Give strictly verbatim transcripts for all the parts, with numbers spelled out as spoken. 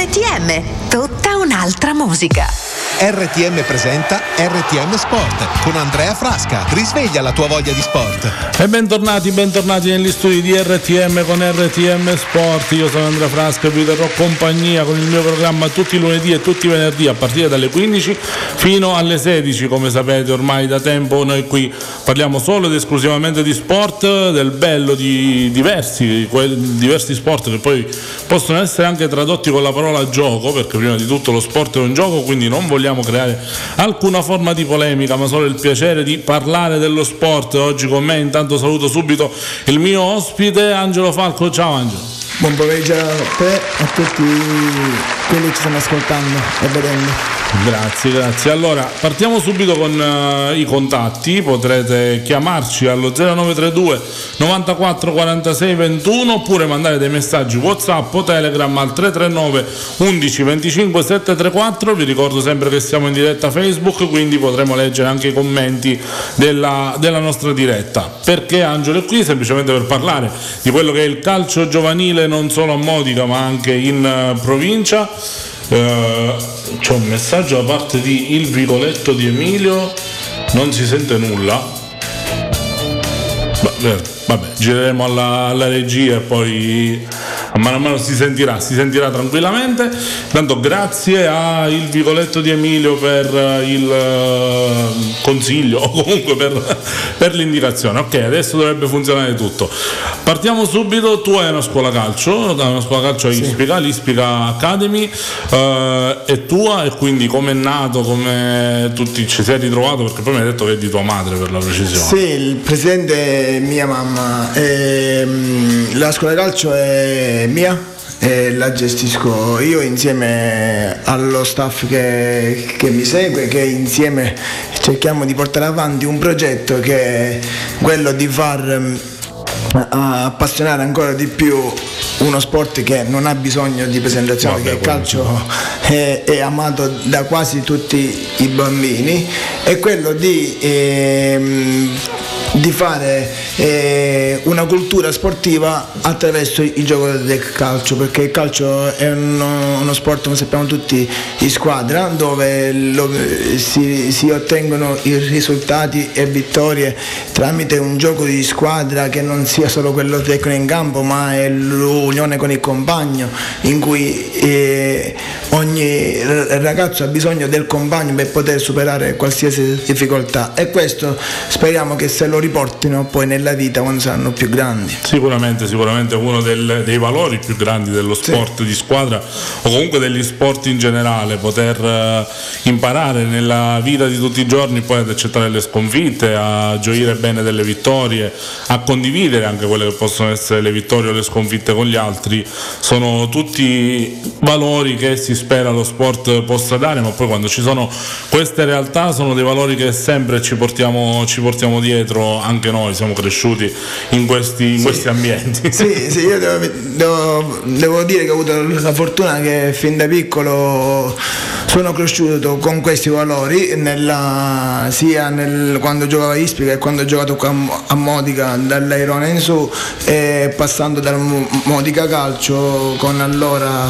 R T M, tutta un'altra musica. R T M presenta R T M Sport con Andrea Frasca. Risveglia la tua voglia di sport. E bentornati, bentornati negli studi di R T M con R T M Sport. Io sono Andrea Frasca e vi terrò compagnia con il mio programma tutti i lunedì e tutti i venerdì a partire dalle quindici fino alle sedici. Come sapete ormai da tempo noi qui parliamo solo ed esclusivamente di sport, del bello di diversi, di diversi sport che poi possono essere anche tradotti con la parola gioco, perché prima di tutto lo sport è un gioco, quindi non vogliamo creare alcuna forma di polemica, ma solo il piacere di parlare dello sport. Oggi con me intanto saluto subito il mio ospite Angelo Falco. Ciao Angelo. Buon pomeriggio a te e a tutti quelli che ci stanno ascoltando e vedendo. Grazie, grazie. Allora, partiamo subito con uh, i contatti. Potrete chiamarci allo zero nove tre due novantaquattro quarantasei ventuno oppure mandare dei messaggi WhatsApp o Telegram al tre tre nove undici venticinque sette tre quattro. Vi ricordo sempre che siamo in diretta Facebook, quindi potremo leggere anche i commenti della, della nostra diretta. Perché Angelo è qui? Semplicemente per parlare di quello che è il calcio giovanile, non solo a Modica ma anche in uh, provincia. Uh, c'è un messaggio da parte di Il Vicoletto di Emilio, non si sente nulla. Vabbè, vabbè gireremo alla, alla regia e poi a mano a mano si sentirà, si sentirà tranquillamente. Tanto grazie a Il Vicoletto di Emilio per il consiglio o comunque per, per l'indicazione. Ok, adesso dovrebbe funzionare tutto. Partiamo subito. Tu hai una scuola calcio, una scuola calcio a Ispica, sì. L'Ispica Academy eh, è tua, e quindi come è nato, come tu ti, ci sei ritrovato, perché poi mi hai detto che è di tua madre per la precisione. Sì, il presidente è mia mamma e la scuola calcio è mia e la gestisco io insieme allo staff che, che mi segue, che insieme cerchiamo di portare avanti un progetto che è quello di far appassionare ancora di più uno sport che non ha bisogno di presentazione. Vabbè, che il calcio è, è amato da quasi tutti i bambini, è quello di ehm, di fare eh, una cultura sportiva attraverso il gioco del calcio, perché il calcio è uno, uno sport, come sappiamo tutti, in squadra, dove lo, si, si ottengono i risultati e vittorie tramite un gioco di squadra che non sia solo quello tecnico in campo, ma è l'unione con il compagno, in cui eh, ogni ragazzo ha bisogno del compagno per poter superare qualsiasi difficoltà, e questo speriamo che se lo riportino poi nella vita quando saranno più grandi. Sicuramente, sicuramente uno del, dei valori più grandi dello sport, sì, di squadra o comunque degli sport in generale, poter eh, imparare nella vita di tutti i giorni poi ad accettare le sconfitte, a gioire bene delle vittorie, a condividere anche quelle che possono essere le vittorie o le sconfitte con gli altri. Sono tutti valori che si spera lo sport possa dare, ma poi quando ci sono queste realtà sono dei valori che sempre ci portiamo, ci portiamo dietro. Anche noi siamo cresciuti in questi, in sì. questi ambienti. Sì, sì, io devo, devo, devo dire che ho avuto la fortuna che fin da piccolo sono cresciuto con questi valori, nella, sia nel, quando giocavo a Ispica e quando ho giocato a, a Modica, dall'Airona in su, e passando dal Modica Calcio con allora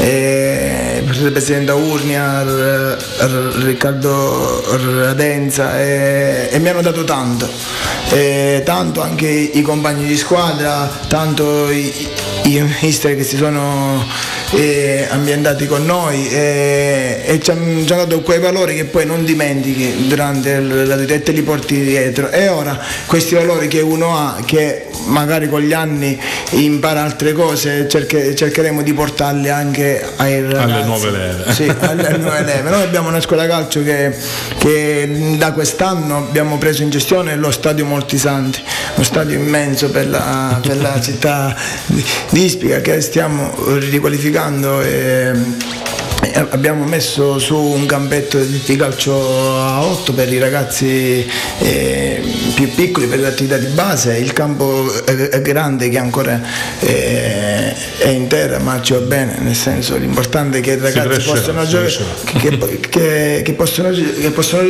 eh, il presidente Urnia, r, r, Riccardo Radenza, e, e mi hanno dato tanto. Eh, tanto anche i compagni di squadra, tanto i, i mister che si sono eh, ambientati con noi eh, e ci hanno dato quei valori che poi non dimentichi durante la vita e te li porti dietro. E ora questi valori che uno ha, che magari con gli anni impara altre cose, cerche, cercheremo di portarli anche ai ragazzi. Alle nuove leve. Sì, alle nuove leve. Noi abbiamo una scuola calcio che, che da quest'anno abbiamo preso in gestione lo stadio Moltisanti, uno stadio immenso per la, per la città di Ispica, che stiamo riqualificando e, abbiamo messo su un campetto di calcio a otto per i ragazzi eh, più piccoli, per le attività di base. Il campo è grande, che ancora eh, è in terra, ma ci va bene, nel senso, l'importante è che i ragazzi possano giocare, che, che, che, possono, che possono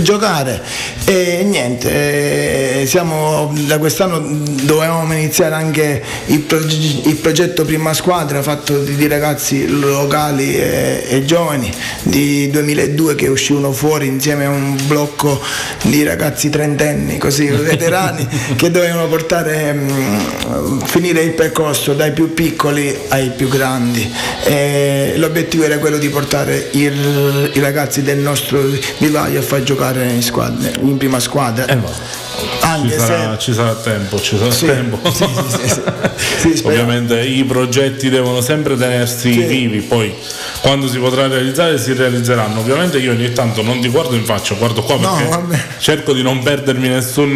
giocare. E niente, eh, siamo, da quest'anno dovevamo iniziare anche il, proge- il progetto prima squadra, fatto di, di ragazzi locali e, e giovani di duemiladue che uscivano fuori insieme a un blocco di ragazzi trentenni, così veterani, che dovevano portare mh, finire il percorso dai più piccoli ai più grandi. E l'obiettivo era quello di portare il, i ragazzi del nostro vivaio a far giocare in, squadra, in prima squadra. Eh, Anche ci, sarà, se... ci sarà tempo, ci sarà sì, tempo. Sì, sì, sì, sì. Sì, ovviamente i progetti devono sempre tenersi sì. vivi, poi quando si potrà realizzare si realizzeranno. Ovviamente io ogni tanto non ti guardo in faccia, guardo qua perché no, cerco di non perdermi nessun,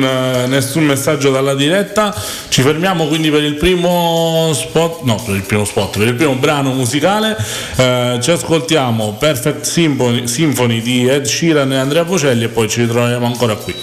nessun messaggio dalla diretta. Ci fermiamo quindi per il primo spot, no per il primo spot, per il primo brano musicale. Eh, ci ascoltiamo Perfect Symphony, Symphony di Ed Sheeran e Andrea Vocelli e poi ci ritroveremo ancora qui.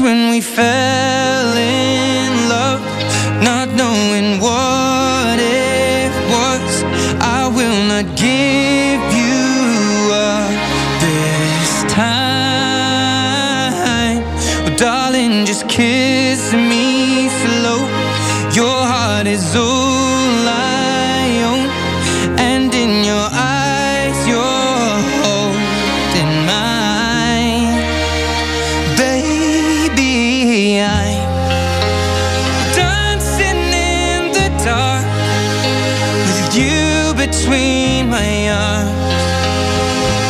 When we fell in love, not knowing what it was, I will not give you up this time. Oh, darling, just kiss me slow. Your heart is all I own, and in your eyes you're holding mine, baby. I'm dancing in the dark with you between my arms,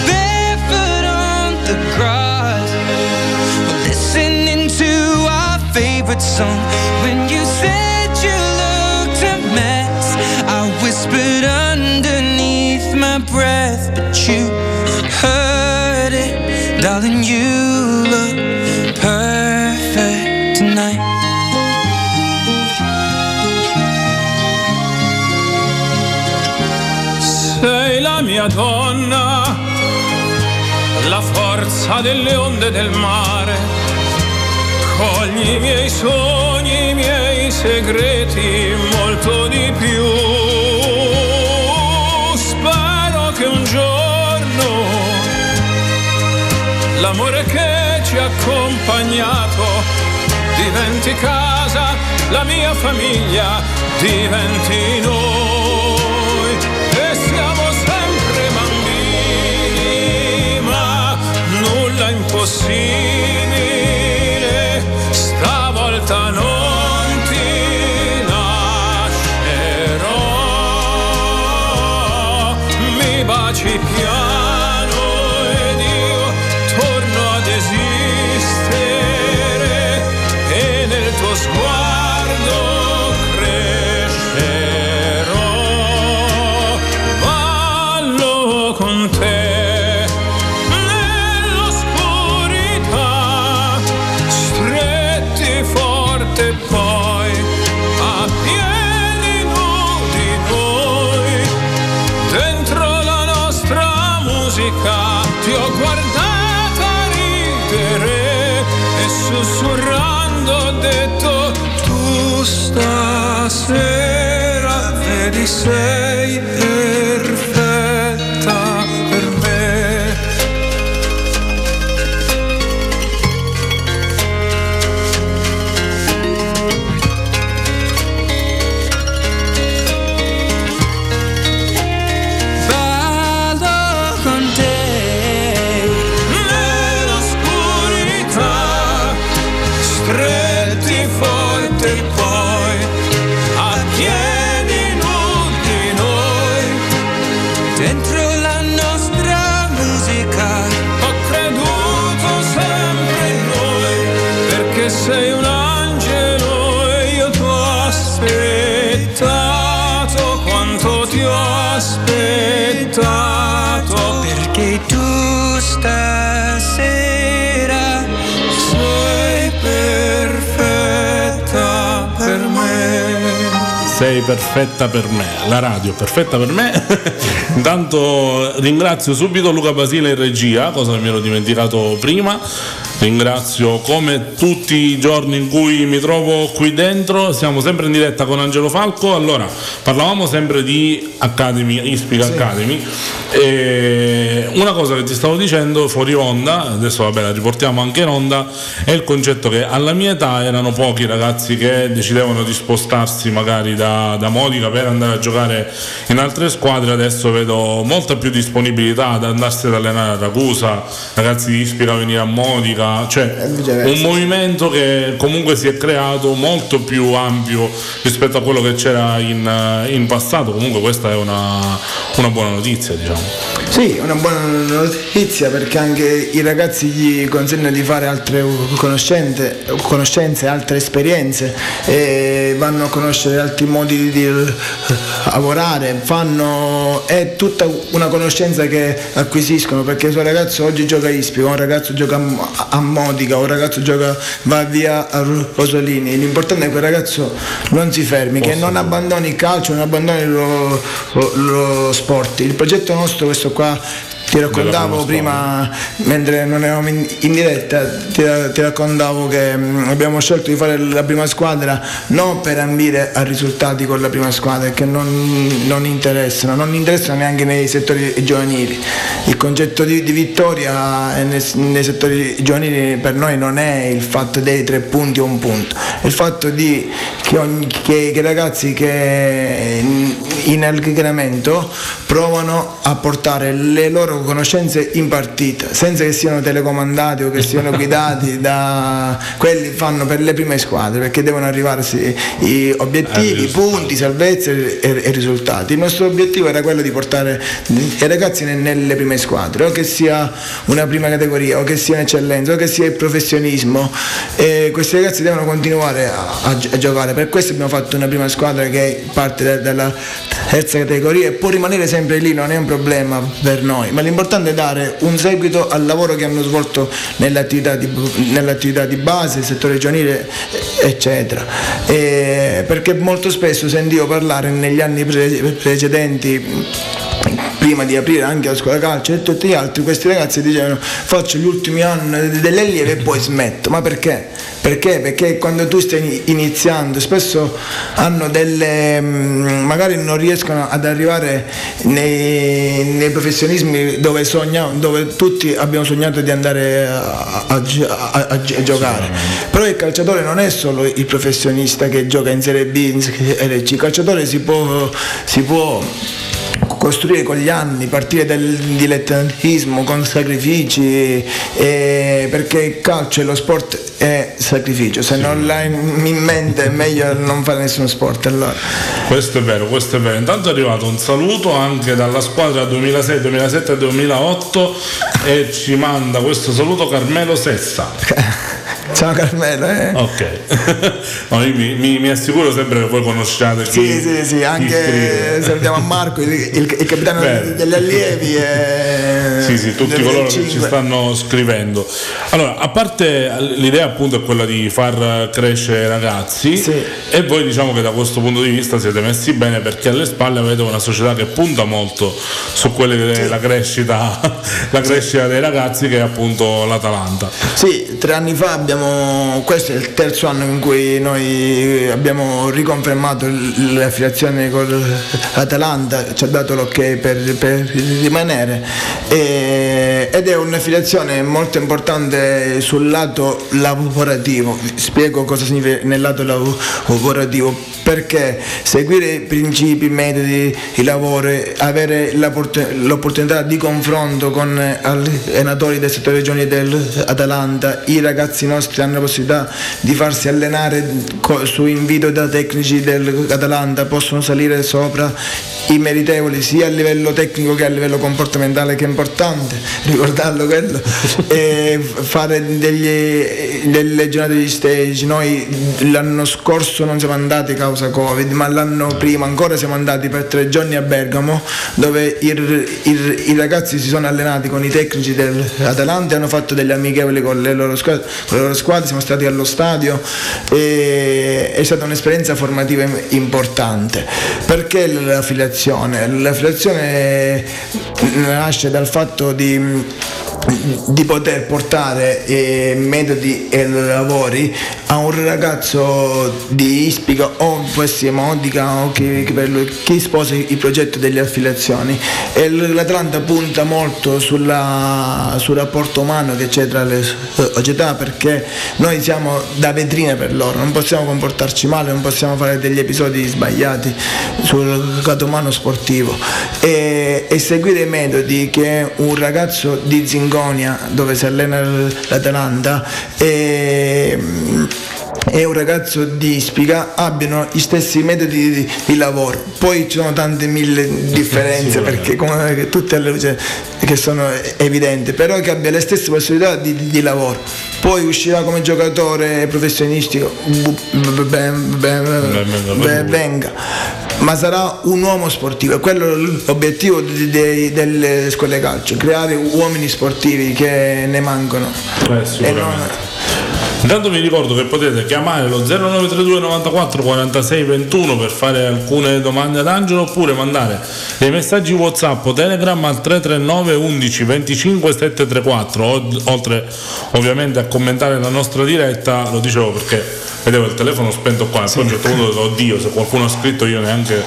barefoot on the grass, listening to our favorite song. When you said you looked a mess, I whispered underneath my breath, but you heard it, darling. You look perfect tonight. Sei la mia donna, la forza delle onde del mare, cogli i miei sogni, i miei segreti, molto di più. Spero che un giorno l'amore che ci ha accompagnato diventi casa, la mia famiglia, diventi noi. E siamo sempre bambini, ma nulla è impossibile. Stavolta non ti lascerò, mi baci piano ed io torno ad esistere. E nel tuo sguardo crescerò, ballo con te nell'oscurità, stretti forte poi a piedi nudi noi, dentro la nostra musica ti ho guardata ridere e sussurrare. Ho detto tu stasera vedi sei perfetta per me. Ballo con te nello scuro sei un angelo e io t'ho aspettato quanto ti ho aspettato, perché tu stasera sei perfetta per me. Sei perfetta per me, la radio perfetta per me. Intanto ringrazio subito Luca Basile in regia, cosa che mi ero dimenticato prima. Ringrazio come tutti i giorni in cui mi trovo qui dentro, siamo sempre in diretta con Angelo Falco. Allora, parlavamo sempre di Academy, Ispica sì. Academy, e una cosa che ti stavo dicendo fuori onda, adesso vabbè la riportiamo anche in onda, è il concetto che alla mia età erano pochi i ragazzi che decidevano di spostarsi magari da da Modica per andare a giocare in altre squadre. Adesso vedo molta più disponibilità ad andarsi ad allenare a Ragusa, ragazzi di Ispica a venire a Modica, cioè un movimento che comunque si è creato molto più ampio rispetto a quello che c'era in, in passato. Comunque questa è una, una buona notizia, diciamo. Sì, una buona notizia, perché anche i ragazzi gli consente di fare altre conoscenze, altre esperienze, e vanno a conoscere altri modi Di, di lavorare, fanno è tutta una conoscenza che acquisiscono, perché il suo ragazzo oggi gioca a Ispica, un ragazzo gioca a, a Modica, un ragazzo gioca va via a Rosolini. L'importante è che quel ragazzo non si fermi, che non abbandoni il calcio, non abbandoni lo, lo, lo sport. Il progetto nostro, questo qua ti raccontavo prima mentre non eravamo in, in diretta, ti, ti raccontavo che abbiamo scelto di fare la prima squadra non per ambire a risultati con la prima squadra, che non, non interessano, non interessano neanche nei settori giovanili. Il concetto di, di vittoria nei, nei settori giovanili per noi non è il fatto dei tre punti o un punto, è il fatto di che, ogni, che, che ragazzi che in allenamento provano a portare le loro conoscenze in partita, senza che siano telecomandati o che siano guidati da quelli che fanno per le prime squadre, perché devono arrivarsi i obiettivi, i punti, salvezze e, e risultati. Il nostro obiettivo era quello di portare i ragazzi nelle prime squadre, o che sia una prima categoria, o che sia un'eccellenza, o che sia il professionismo, e questi ragazzi devono continuare a, a, a giocare. Per questo abbiamo fatto una prima squadra che parte da, dalla terza categoria e può rimanere sempre lì, non è un problema per noi, ma l'importante è dare un seguito al lavoro che hanno svolto nell'attività di, nell'attività di base, settore giovanile, eccetera. E perché molto spesso sentivo parlare negli anni pre- precedenti, prima di aprire anche la scuola calcio e tutti gli altri, questi ragazzi dicevano faccio gli ultimi anni dell'allievo e poi smetto. Ma perché? Perché? Perché quando tu stai iniziando spesso hanno delle, magari non riescono ad arrivare nei, nei professionismi dove, sogna, dove tutti abbiamo sognato di andare a, a, a, a giocare. Però il calciatore non è solo il professionista che gioca in Serie B, in Serie C, il calciatore si può, si può costruire con gli anni, partire dal dilettantismo con sacrifici, eh, perché il calcio e lo sport è sacrificio, se sì. non l'hai in mente è meglio non fare nessuno sport. Allora, questo è vero, questo è vero. Intanto è arrivato un saluto anche dalla squadra duemilasei, duemilasette, duemilaotto e ci manda questo saluto Carmelo Sessa. Ciao Carmelo, eh? Ok. No, mi, mi, mi assicuro sempre che voi conosciate chi, sì, sì, sì, anche salutiamo a Marco, il, il, il capitano Bene. degli allievi e sì, sì, tutti coloro che ci stanno scrivendo. Allora, a parte l'idea appunto è quella di far crescere ragazzi, sì. e voi diciamo che da questo punto di vista siete messi bene, perché alle spalle avete una società che punta molto su quelle che sì. è la crescita la crescita sì. dei ragazzi, che è appunto l'Atalanta. Sì, tre anni fa abbiamo questo è il terzo anno in cui noi abbiamo riconfermato l'affiliazione con l'Atalanta, ci ha dato l'ok per, per rimanere, e, ed è un'affiliazione molto importante sul lato lavorativo. Spiego cosa significa nel lato lavorativo, perché seguire i principi, i metodi di lavoro, avere l'opportunità di confronto con allenatori del settore regionale dell'Atalanta, i ragazzi nostri hanno la possibilità di farsi allenare su invito da tecnici dell'Atalanta, possono salire sopra i meritevoli sia a livello tecnico che a livello comportamentale, che è importante importante ricordarlo quello, e fare degli, delle giornate di stage. Noi l'anno scorso non siamo andati causa Covid, ma l'anno prima ancora siamo andati per tre giorni a Bergamo, dove il, il, i ragazzi si sono allenati con i tecnici dell'Atalanta, hanno fatto delle amichevoli con le loro squadre, con le loro squadre siamo stati allo stadio e è stata un'esperienza formativa importante. Perché l'affiliazione? L'affiliazione nasce dal fatto di, di poter portare eh, metodi e lavori a un ragazzo di Ispica o Modica o chi, chi, per lui, chi sposa il progetto delle affiliazioni. E l'Atalanta punta molto sulla, sul rapporto umano che c'è tra le società, perché noi siamo da vetrine per loro, non possiamo comportarci male, non possiamo fare degli episodi sbagliati sul lato umano sportivo, e, e seguire i metodi che un ragazzo di Zingonia, dove si allena l'Atalanta, e e un ragazzo di Ispica abbiano gli stessi metodi di, di lavoro. Poi ci sono tante mille differenze, perché come tutte le luci che sono evidenti, però che abbia le stesse possibilità di, di, di lavoro. Poi uscirà come giocatore professionistico, ben, ben, ben, venga, ma sarà un uomo sportivo. È quello l'obiettivo di, di, delle scuole calcio, creare uomini sportivi che ne mancano. Beh, e non... Intanto vi ricordo che potete chiamare lo zero nove tre due novantaquattro quarantasei ventuno per fare alcune domande ad Angelo, oppure mandare dei messaggi WhatsApp o Telegram al tre tre nove undici venticinque sette tre quattro, oltre ovviamente a commentare la nostra diretta. Lo dicevo perché vedevo il telefono spento qua, sì. E poi a un certo punto, oddio, se qualcuno ha scritto io neanche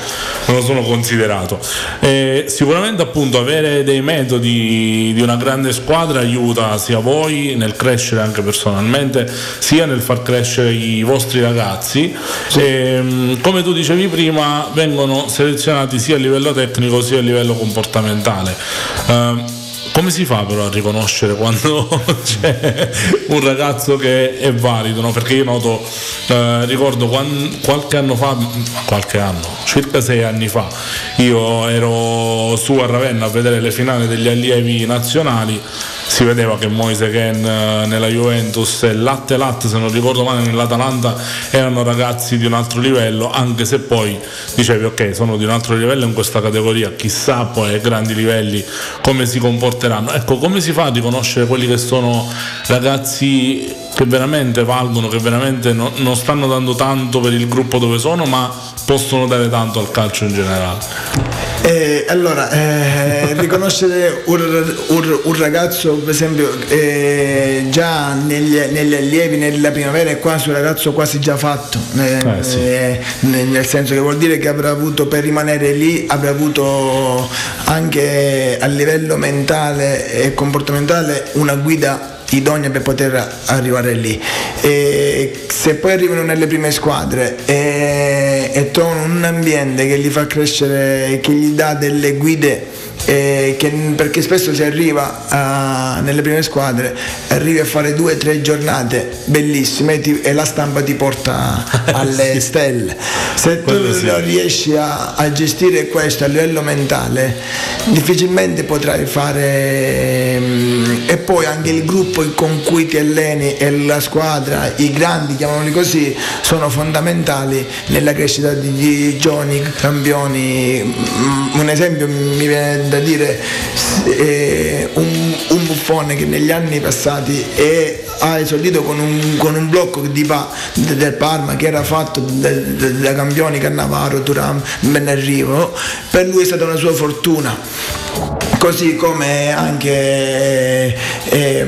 non lo sono considerato. Eh, sicuramente appunto avere dei metodi di una grande squadra aiuta sia voi nel crescere anche personalmente, sia nel far crescere i vostri ragazzi. Sì. E, come tu dicevi prima, vengono selezionati sia a livello tecnico sia a livello comportamentale. Eh, Come si fa però a riconoscere quando c'è un ragazzo che è valido? No? Perché io noto, eh, ricordo quando, qualche anno fa, qualche anno, circa sei anni fa, io ero su a Ravenna a vedere le finali degli allievi nazionali. Si vedeva che Moise Kean nella Juventus e Latte Latte, se non ricordo male, nell'Atalanta erano ragazzi di un altro livello, anche se poi dicevi ok, sono di un altro livello in questa categoria, chissà poi ai grandi livelli come si comporteranno. Ecco, come si fa a riconoscere quelli che sono ragazzi che veramente valgono, che veramente no, non stanno dando tanto per il gruppo dove sono, ma possono dare tanto al calcio in generale? Eh, allora, eh, riconoscere un, un, un ragazzo, per esempio, eh, già negli, negli allievi, nella primavera, è quasi un ragazzo quasi già fatto, eh, eh, sì. eh, nel senso che vuol dire che avrà avuto, per rimanere lì, avrà avuto anche a livello mentale e comportamentale una guida idonea per poter arrivare lì. E se poi arrivano nelle prime squadre e, e trovano un ambiente che li fa crescere, che gli dà delle guide, eh, che, perché spesso si arriva a, nelle prime squadre, arrivi a fare due o tre giornate bellissime e, ti, e la stampa ti porta alle sì. stelle. Se Quello tu sì. non riesci a, a gestire questo a livello mentale, difficilmente potrai fare. Mh, e poi anche il gruppo con cui ti alleni e la squadra, i grandi, chiamavoli così, sono fondamentali nella crescita di, di giovani campioni. Mh, un esempio mi viene da dire, eh, un, un Buffon che negli anni passati è, ha esordito con un, con un blocco di pa, de, del Parma, che era fatto da, da campioni Cannavaro, Thuram, Benarrivo. Per lui è stata una sua fortuna, così come anche eh, eh,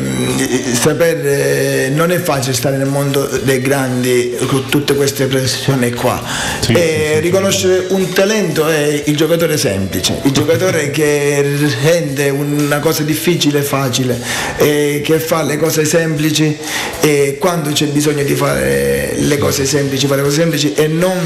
saper, eh, non è facile stare nel mondo dei grandi con tutte queste pressioni qua. Sì, eh, sì, riconoscere sì. un talento è il giocatore semplice, il giocatore che rende una cosa difficile facile, eh, che fa le cose semplici, eh, quando c'è bisogno di fare le cose semplici, fare cose semplici e non,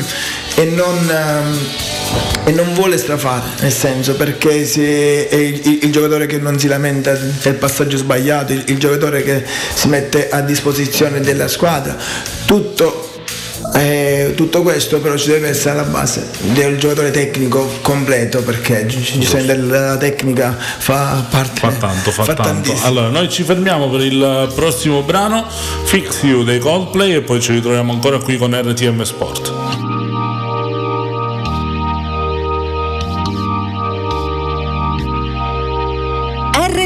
e non, eh, e non vuole strafare, nel senso, perché se è il, il, il giocatore che non si lamenta del passaggio sbagliato, il, il giocatore che si mette a disposizione della squadra, tutto Eh, tutto questo però ci deve essere alla base del giocatore tecnico completo, perché Giuseppe la tecnica fa parte, fa tanto, fa, fa tanto. Allora noi ci fermiamo per il prossimo brano, Fix You dei Coldplay, e poi ci ritroviamo ancora qui con R T M Sport.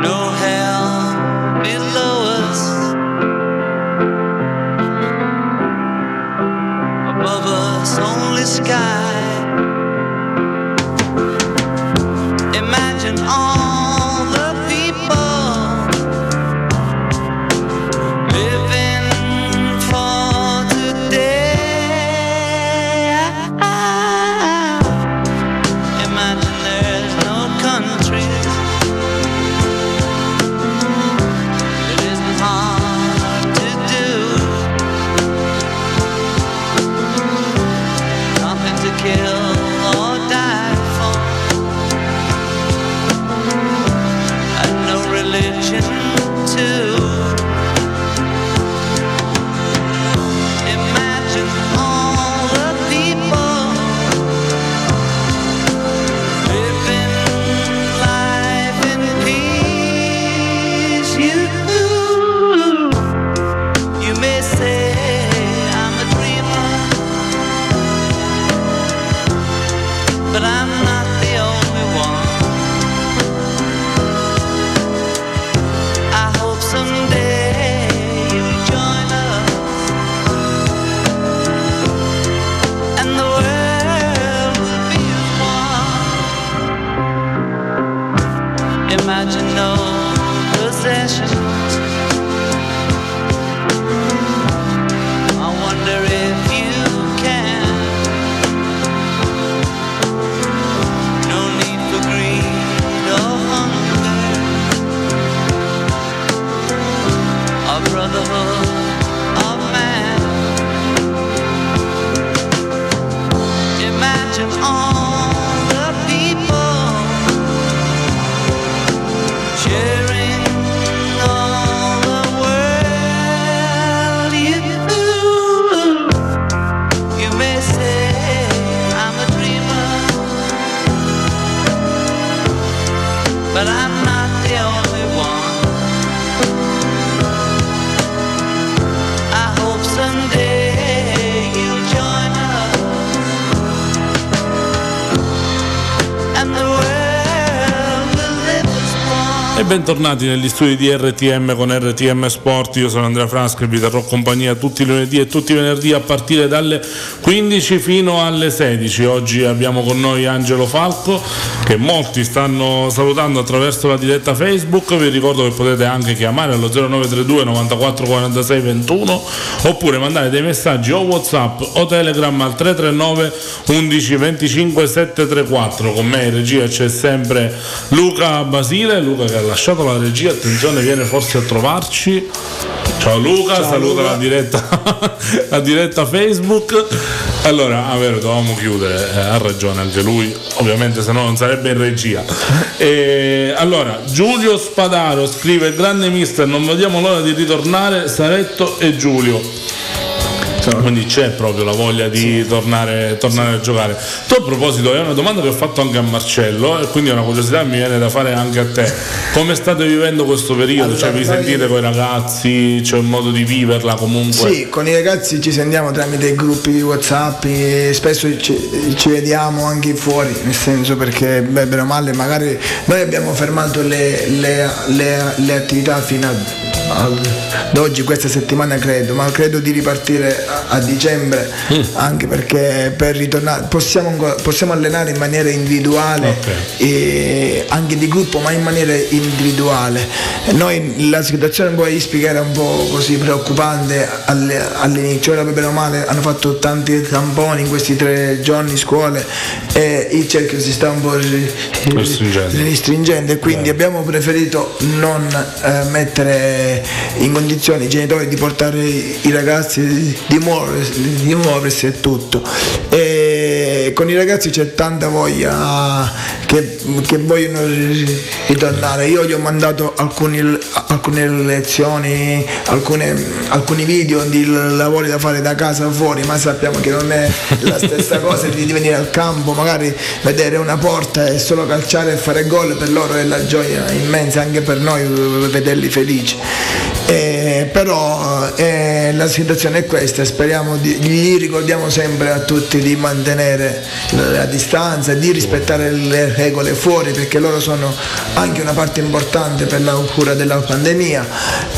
No hell below us. marginal possessions. I wonder if you can. No need for greed or hunger, our brotherhood of man. Imagine all the people sharing all the world. You, you may say I'm a dreamer, but I'm not the only one. I hope someday E bentornati negli studi di R T M con R T M Sport. Io sono Andrea Frasca e vi darò compagnia tutti i lunedì e tutti i venerdì a partire dalle quindici fino alle sedici. Oggi abbiamo con noi Angelo Falco, che molti stanno salutando attraverso la diretta Facebook. Vi ricordo che potete anche chiamare allo zero nove tre due novantaquattro quarantasei ventuno oppure mandare dei messaggi o WhatsApp o Telegram al tre tre nove undici venticinque settecentotrentaquattro. Con me in regia c'è sempre Luca Basile, Luca che lasciato la regia, attenzione, viene forse a trovarci. Ciao Luca, ciao, saluta Luca. La diretta la diretta Facebook. Allora, a vero, dovevamo chiudere, eh, ha ragione anche lui, ovviamente, se no non sarebbe in regia. E, allora, Giulio Spadaro scrive: grande mister, non vediamo l'ora di ritornare Saretto e Giulio. Quindi c'è proprio la voglia di sì. tornare, tornare sì. a giocare. Tu, a proposito, è una domanda che ho fatto anche a Marcello, e quindi è una curiosità che mi viene da fare anche a te. Come state vivendo questo periodo? Allora, cioè, vi sentite con i ragazzi? C'è un modo di viverla comunque? Sì, con i ragazzi ci sentiamo tramite i gruppi di WhatsApp, e spesso ci, ci vediamo anche fuori, nel senso, perché beh, bene o male, magari noi abbiamo fermato le, le, le, le attività fino a ad oggi, questa settimana credo, ma credo di ripartire a, a dicembre, mm. anche perché per ritornare possiamo, possiamo allenare in maniera individuale, okay. e anche di gruppo, ma in maniera individuale. Noi la situazione poi a Ispica era un po' così preoccupante all'inizio, era bene o male, hanno fatto tanti tamponi in questi tre giorni scuole e il cerchio si sta un po' restringendo, quindi yeah. abbiamo preferito non eh, mettere in condizioni i genitori di portare i ragazzi di muoversi, di muoversi e tutto, e con i ragazzi c'è tanta voglia che, che vogliono ritornare. Io gli ho mandato alcuni, alcune lezioni, alcune, alcuni video di lavori da fare da casa fuori, ma sappiamo che non è la stessa cosa di venire al campo, magari vedere una porta e solo calciare e fare gol. Per loro è la gioia immensa, anche per noi vederli felici. Eh, però eh, la situazione è questa, speriamo di, gli ricordiamo sempre a tutti di mantenere la distanza, di rispettare le regole fuori, perché loro sono anche una parte importante per la cura della pandemia,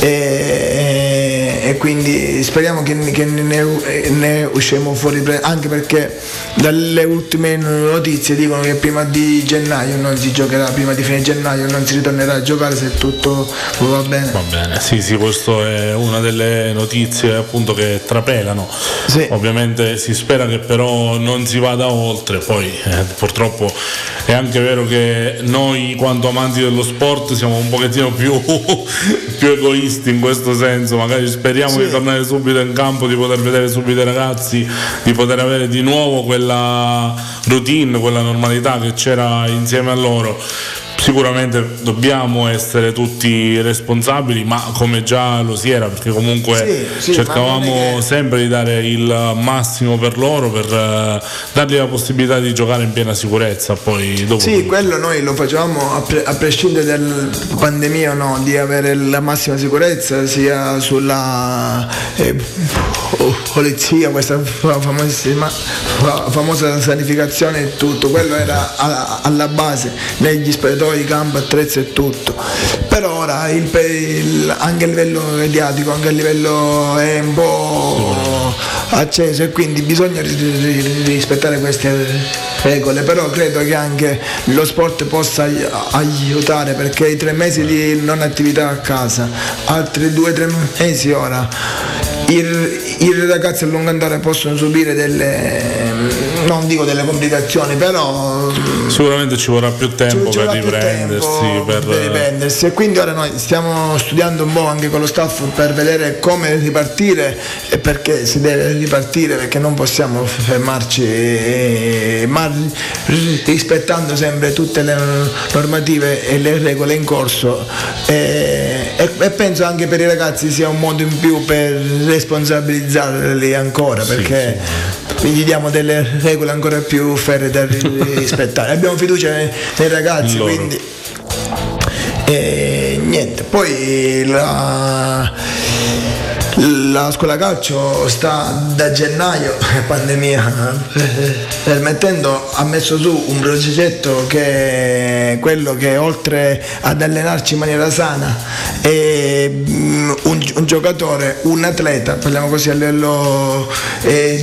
e, e quindi speriamo che, che ne, ne usciamo fuori, anche perché dalle ultime notizie dicono che prima di gennaio non si giocherà, prima di fine gennaio non si ritornerà a giocare, se tutto va bene. Va bene, sì sì, questo è una delle notizie appunto che trapelano, sì. Ovviamente si spera che però non si vada oltre. Poi eh, purtroppo è anche vero che noi, quanto amanti dello sport, siamo un pochettino più, più egoisti in questo senso. Magari speriamo sì. di tornare subito in campo, di poter vedere subito i ragazzi, di poter avere di nuovo quella routine, quella normalità che c'era insieme a loro. Sicuramente dobbiamo essere tutti responsabili, ma come già lo si era, perché comunque sì, sì, cercavamo che... sempre di dare il massimo per loro, per uh, dargli la possibilità di giocare in piena sicurezza. Poi dopo sì, tutto. Quello noi lo facevamo a, pre- a prescindere dalla pandemia o no, di avere la massima sicurezza sia sulla eh, polizia, questa famosissima, famosa sanificazione e tutto, quello era a- alla base, negli spettori, i campi, attrezzi e tutto. Per ora il, il, anche a livello mediatico, anche a livello è un po' acceso, e quindi bisogna rispettare queste regole, però credo che anche lo sport possa aiutare, perché i tre mesi di non attività a casa, altri due o tre mesi ora, i ragazzi a lungo andare possono subire delle, non dico delle complicazioni, però sicuramente ci vorrà più tempo per riprendersi, tempo per... per riprendersi, e quindi ora noi stiamo studiando un po' anche con lo staff per vedere come ripartire e perché si deve ripartire, perché non possiamo fermarci, e... ma rispettando sempre tutte le normative e le regole in corso, e... e penso anche per i ragazzi sia un modo in più per responsabilizzarli ancora, perché sì, sì. gli diamo delle regole ancora più ferre da rispettare. Abbiamo fiducia nei, nei ragazzi, loro. Quindi e niente, poi la, la scuola calcio sta da gennaio, pandemia permettendo, ha messo su un progetto che è quello che oltre ad allenarci in maniera sana e Un, un giocatore, un atleta, parliamo così a livello eh,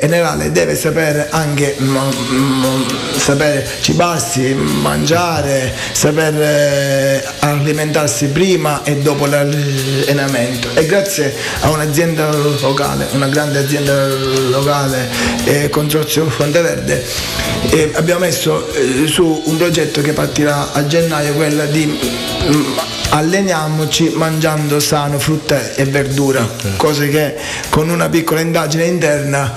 generale, deve sapere anche ma, ma, sapere cibarsi, mangiare, saper eh, alimentarsi prima e dopo l'allenamento. E grazie a un'azienda locale, una grande azienda locale, eh, Consorzio Fonteverde, eh, abbiamo messo eh, su un progetto che partirà a gennaio, quella di mh, alleniamoci mangiando sano frutta e verdura, okay. Cose che con una piccola indagine interna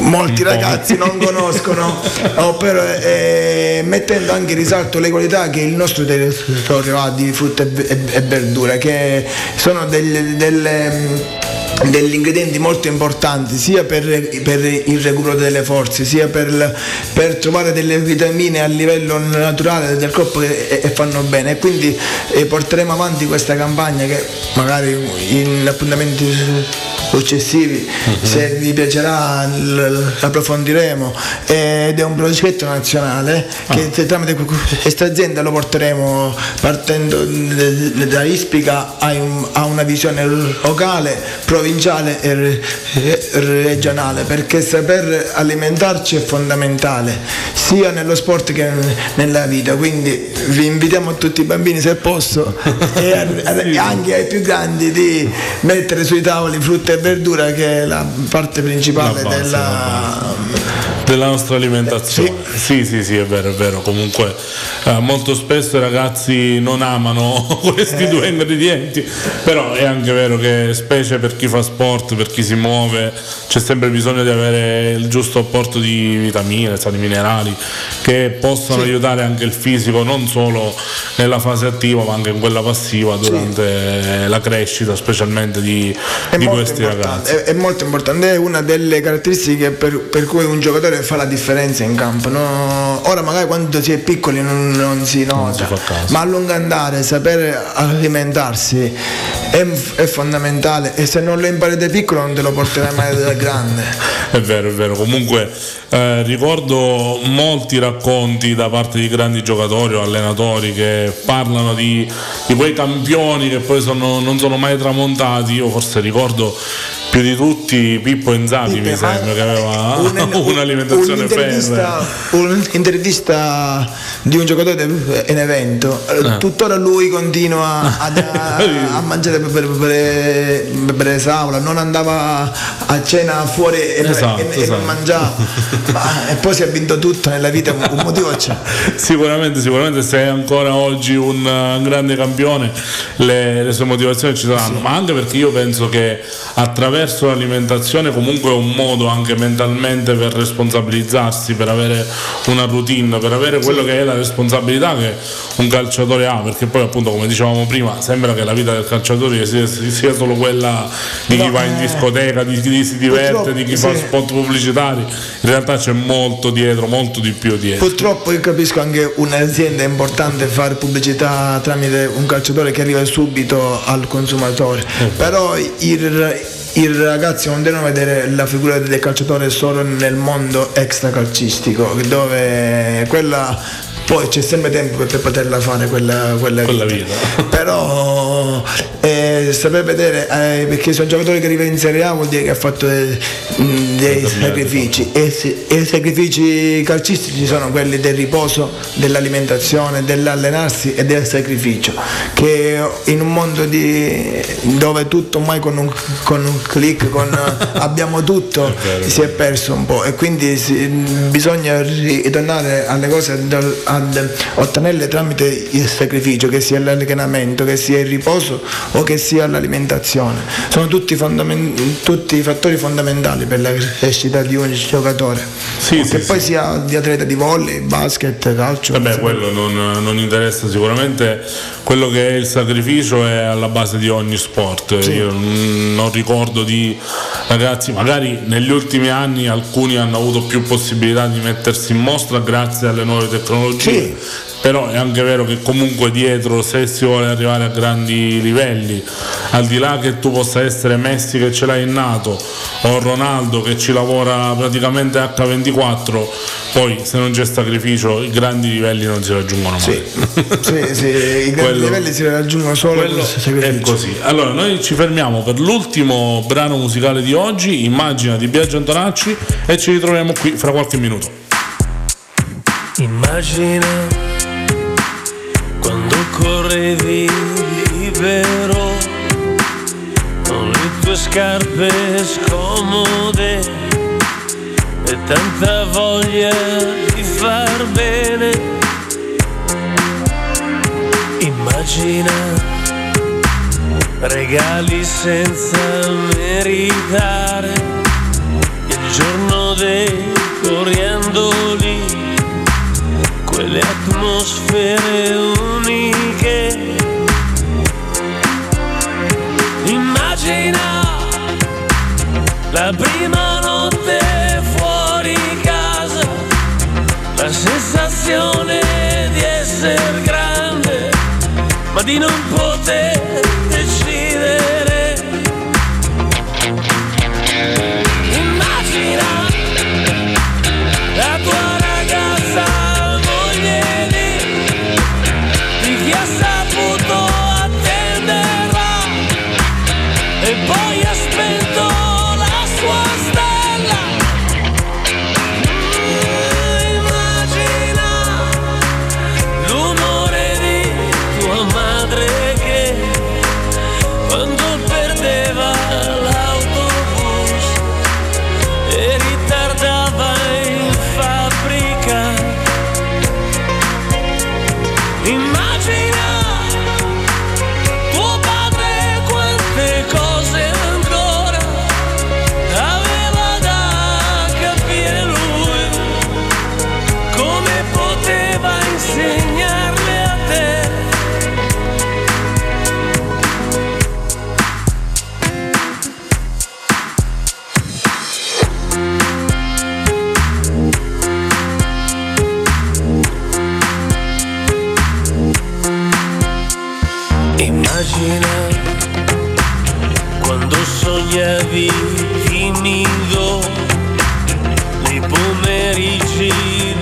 molti ragazzi non conoscono, oh, però, eh, mettendo anche in risalto le qualità che il nostro territorio ha di frutta e verdura, che sono delle, delle degli ingredienti molto importanti sia per, per il recupero delle forze, sia per, per trovare delle vitamine a livello naturale del corpo che e fanno bene, e quindi eh, porteremo avanti questa campagna che magari in appuntamenti successivi, uh-huh. se vi piacerà l'approfondiremo, ed è un progetto nazionale che ah. tramite questa azienda lo porteremo partendo da Ispica a una visione locale, provinciale e regionale, perché saper alimentarci è fondamentale sia nello sport che nella vita, quindi vi invitiamo a tutti i bambini, se posso, e anche ai più grandi, di mettere sui tavoli frutta e verdura, che è la parte principale la base, della... La base. della nostra alimentazione. Sì. sì sì sì è vero è vero comunque eh, molto spesso i ragazzi non amano questi eh. due ingredienti, però è anche vero che specie per chi fa sport, per chi si muove, c'è sempre bisogno di avere il giusto apporto di vitamine, sali minerali che possono sì. aiutare anche il fisico, non solo nella fase attiva ma anche in quella passiva durante sì. la crescita, specialmente di, di questi ragazzi. È, è molto importante, è una delle caratteristiche per, per cui un giocatore fa la differenza in campo, no? Ora magari quando si è piccoli non, non si nota, non si ma a lungo andare sapere alimentarsi è, è fondamentale, e se non lo impari da piccolo non te lo porterai mai da grande. È vero, è vero. Comunque eh, ricordo molti racconti da parte di grandi giocatori o allenatori che parlano di, di quei campioni che poi sono, non sono mai tramontati. Io forse ricordo più di tutti Pippo Inzaghi, Pippe, mi sembra che aveva un, un'alimentazione ferrea. Un'intervista di un giocatore in evento, eh. tuttora lui continua ad, a, a mangiare per, per, per esaula, non andava a cena fuori e, esatto, e, esatto. e non mangiava, ma, e poi si è vinto tutto nella vita, un motivo c'è. Sicuramente, sicuramente se è ancora oggi un grande campione le, le sue motivazioni ci saranno, sì. ma anche perché io penso che attraverso verso l'alimentazione comunque è un modo anche mentalmente per responsabilizzarsi, per avere una routine, per avere quello che è la responsabilità che un calciatore ha, perché poi appunto, come dicevamo prima, sembra che la vita del calciatore sia, sia solo quella di chi no, va in discoteca, di chi si diverte, di chi sì. fa spot pubblicitari. In realtà c'è molto dietro, molto di più dietro. Purtroppo io capisco anche un'azienda, è importante fare pubblicità tramite un calciatore che arriva subito al consumatore, eh. però il i ragazzi non devono vedere la figura del calciatore solo nel mondo extracalcistico, dove quella poi c'è sempre tempo per, per poterla fare quella, quella, quella vita. vita però eh, saper vedere eh, perché sono giocatori che arriva in Serie A vuol dire che ha fatto dei, dei sacrifici e, e i sacrifici calcistici sono quelli del riposo, dell'alimentazione, dell'allenarsi e del sacrificio, che in un mondo di, dove tutto ormai con un, con un click con, abbiamo tutto è vero, si è perso un po' e quindi si, bisogna ritornare alle cose, ad, ad ottenerle tramite il sacrificio, che sia l'allenamento, che sia il riposo o che sia l'alimentazione. Sono tutti, fondament- tutti fattori fondamentali per la crescita di un giocatore, sì, sì, che sì, poi sì. sia di atleta di volley, basket, calcio. Vabbè, quello non, non interessa sicuramente. Quello che è il sacrificio è alla base di ogni sport. Sì. Io non ricordo di ragazzi, magari negli ultimi anni alcuni hanno avuto più possibilità di mettersi in mostra grazie alle nuove tecnologie. Sì. Però è anche vero che comunque dietro, se si vuole arrivare a grandi livelli, al di là che tu possa essere Messi che ce l'hai innato o Ronaldo che ci lavora praticamente acca ventiquattro, poi se non c'è sacrificio i grandi livelli non si raggiungono mai. Sì, sì, sì, i grandi quello, livelli si raggiungono solo con il sacrificio. È così. Allora noi ci fermiamo per l'ultimo brano musicale di oggi, Immagina di Biagio Antonacci, e ci ritroviamo qui fra qualche minuto. Immagina quando correvi libero con le tue scarpe scomode e tanta voglia di far bene. Immagina regali senza meritare il giorno dei coriandoli, quelle atmosfere uniche. Immagina la prima notte fuori casa, la sensazione di essere grande, ma di non poter decidere. Immagina la tua ragazza e poi ha spento la sua stella. Mm, immagina l'umore di tua madre che quando perdeva l'autobus e ritardava in fabbrica. Immagina tuo padre quante cose timido, nei pomeriggi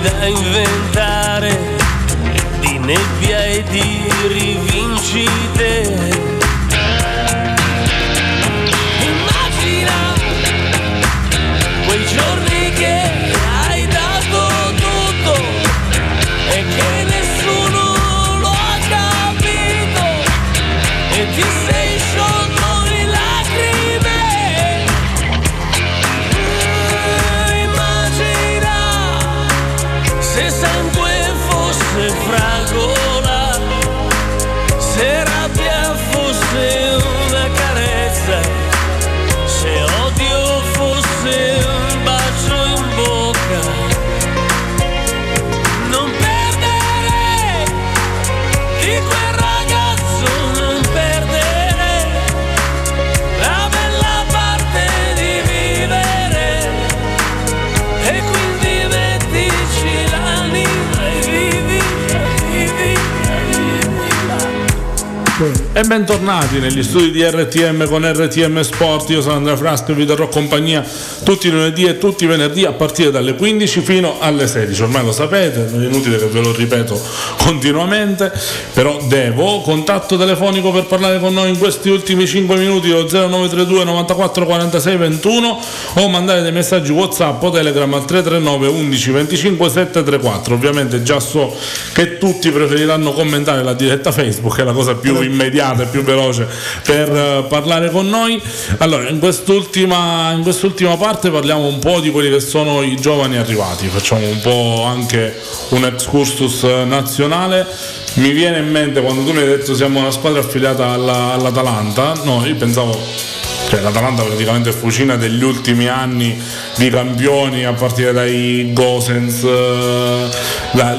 da inventare, di nebbia e di rivincite. Immagina quei giorni che hai dato tutto e che nessuno lo ha capito e ti sei sciolto. Sangue fosse fragola, se rabbia fosse E bentornati negli studi di R T M con R T M Sport. Io sono Andrea Frasca e vi darò compagnia tutti i lunedì e tutti i venerdì a partire dalle quindici fino alle sedici. Ormai lo sapete, è inutile che ve lo ripeto continuamente, però devo. Contatto telefonico per parlare con noi in questi ultimi cinque minuti: lo zero nove tre due novantaquattro quarantasei ventuno, o mandare dei messaggi WhatsApp o Telegram al tre tre nove undici venticinque settecentotrentaquattro. Ovviamente già so che tutti preferiranno commentare la diretta Facebook, che è la cosa più immediata e più veloce per uh, parlare con noi. Allora, in quest'ultima, in quest'ultima parte parliamo un po' di quelli che sono i giovani arrivati, facciamo un po' anche un excursus nazionale. Mi viene in mente quando tu mi hai detto siamo una squadra affiliata alla, all'Atalanta, no, io pensavo, cioè, l'Atalanta praticamente è fucina degli ultimi anni di campioni, a partire dai Gosens, da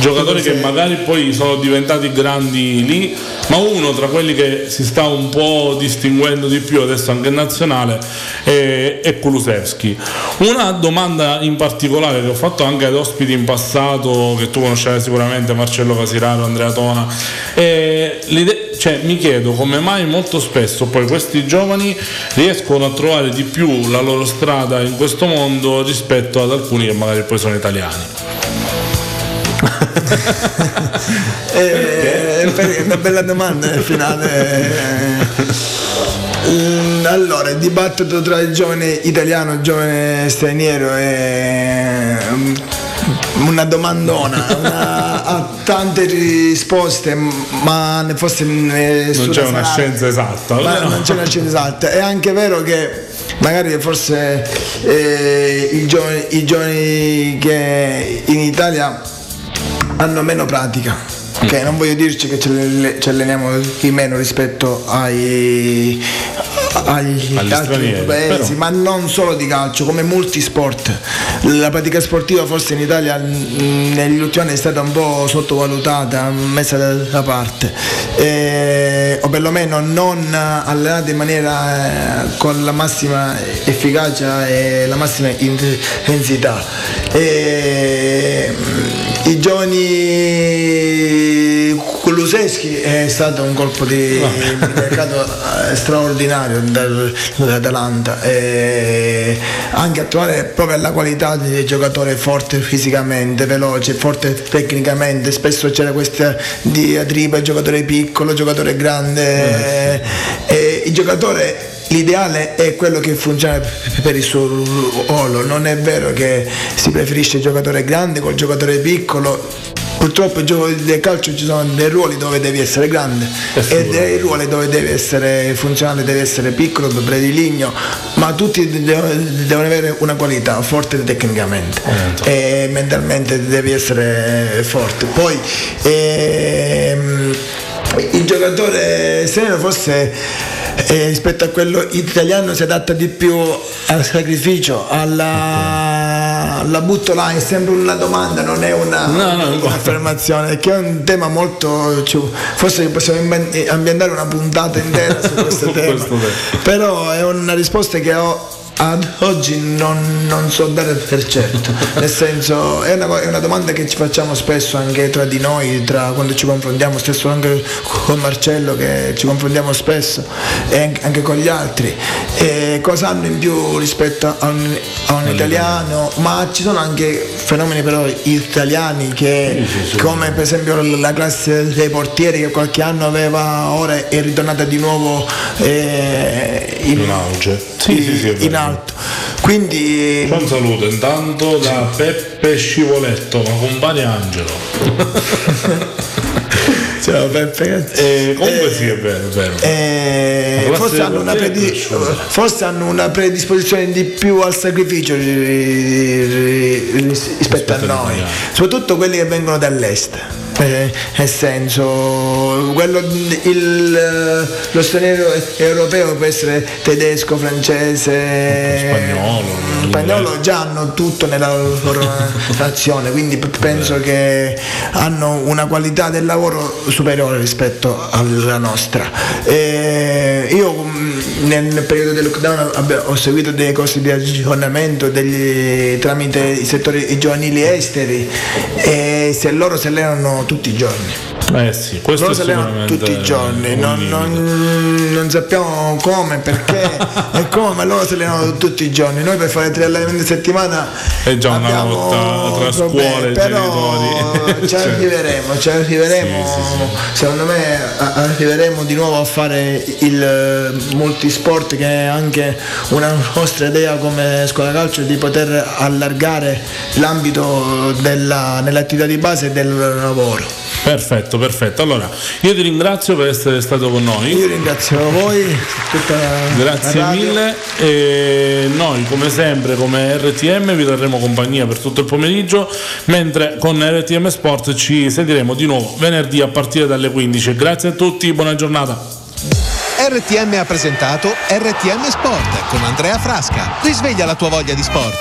giocatori che magari poi sono diventati grandi lì, ma uno tra quelli che si sta un po' distinguendo di più adesso anche in nazionale è, è Kulusevski. Una domanda in particolare che ho fatto anche ad ospiti in passato che tu conoscerai sicuramente, Marcello Casiraro, Andrea Tona, e l'idea, cioè, mi chiedo come mai molto spesso poi questi giovani riescono a trovare di più la loro strada in questo mondo rispetto ad alcuni che magari poi sono italiani. eh, eh, una bella domanda finale. Allora, il dibattito tra il giovane italiano e il giovane straniero è una domandona, una, ha tante risposte, ma ne forse ne non c'è una scienza esatta, ma no? Non c'è una scienza esatta. È anche vero che magari forse eh, i, giovani, i giovani che in Italia hanno meno pratica. Okay, non voglio dirci che ci alleniamo di meno rispetto ai, agli, agli altri paesi, ma non solo di calcio, come molti sport. La pratica sportiva forse in Italia negli ultimi anni è stata un po' sottovalutata, messa da parte, e, o perlomeno non allenata in maniera con la massima efficacia e la massima intensità. E, i giovani Kulusevski è stato un colpo di no. mercato straordinario dall'Atalanta, e anche attuale proprio alla qualità di giocatore, forte fisicamente, veloce, forte tecnicamente. Spesso c'era questa diatriba: giocatore piccolo, giocatore grande, mm. e il giocatore l'ideale è quello che funziona per il suo ruolo. Non è vero che si preferisce il giocatore grande col giocatore piccolo. Purtroppo nel gioco del calcio ci sono dei ruoli dove devi essere grande e dei ruoli dove devi essere funzionale, devi essere piccolo, prediligno, ma tutti devono avere una qualità, forte tecnicamente e mentalmente devi essere forte. Poi ehm, il giocatore sereno forse Eh, rispetto a quello italiano si adatta di più al sacrificio, alla, alla butto là, è sempre una domanda, non è una no, no, un'affermazione, che è un tema molto, cioè, forse possiamo ambientare una puntata intera su questo tema, questo però è una risposta che ho ad oggi non, non so dare per certo, nel senso è una, è una domanda che ci facciamo spesso anche tra di noi, tra quando ci confrontiamo, stesso anche con Marcello che ci confrontiamo spesso, e anche con gli altri, e cosa hanno in più rispetto a un, a un italiano. Ma ci sono anche fenomeni però italiani che, come per esempio la classe dei portieri che qualche anno aveva, ora è ritornata di nuovo eh, in, in auge, sì, sì, sì, in alto. Quindi un saluto intanto da Peppe Scivoletto, ma compare Angelo. Ciao Peppe. Eh, comunque eh, sì, è vero, è vero. Eh, forse, hanno una predis- forse hanno una predisposizione di più al sacrificio rispetto a noi, soprattutto quelli che vengono dall'est. Eh, nel senso, quello, il, lo straniero europeo può essere tedesco, francese, spagnolo, spagnolo già hanno tutto nella loro nazione, quindi penso Beh. che hanno una qualità del lavoro superiore rispetto alla nostra. Eh, io nel periodo del lockdown vabbè, ho seguito dei corsi di aggiornamento degli, tramite i settori i giovanili esteri, e se loro se l'erano tutti i giorni. Eh sì, questo lo sappiamo tutti i giorni, non, non, non sappiamo come, perché e come, ma loro si allenano tutti i giorni. Noi per fare tre allenamenti a settimana è già una lotta tra scuole e genitori. Ci arriveremo, ci arriveremo, sì, sì, sì. Secondo me arriveremo di nuovo a fare il multisport, che è anche una nostra idea come scuola calcio, di poter allargare l'ambito della, nell'attività di base e del lavoro. Perfetto, perfetto. Allora, io ti ringrazio per essere stato con noi. Io ringrazio voi, tutta grazie mille. E noi, come sempre, come R T M, vi daremo compagnia per tutto il pomeriggio, mentre con R T M Sport ci sentiremo di nuovo venerdì a partire dalle quindici. Grazie a tutti, buona giornata. R T M ha presentato R T M Sport con Andrea Frasca. Risveglia la tua voglia di sport.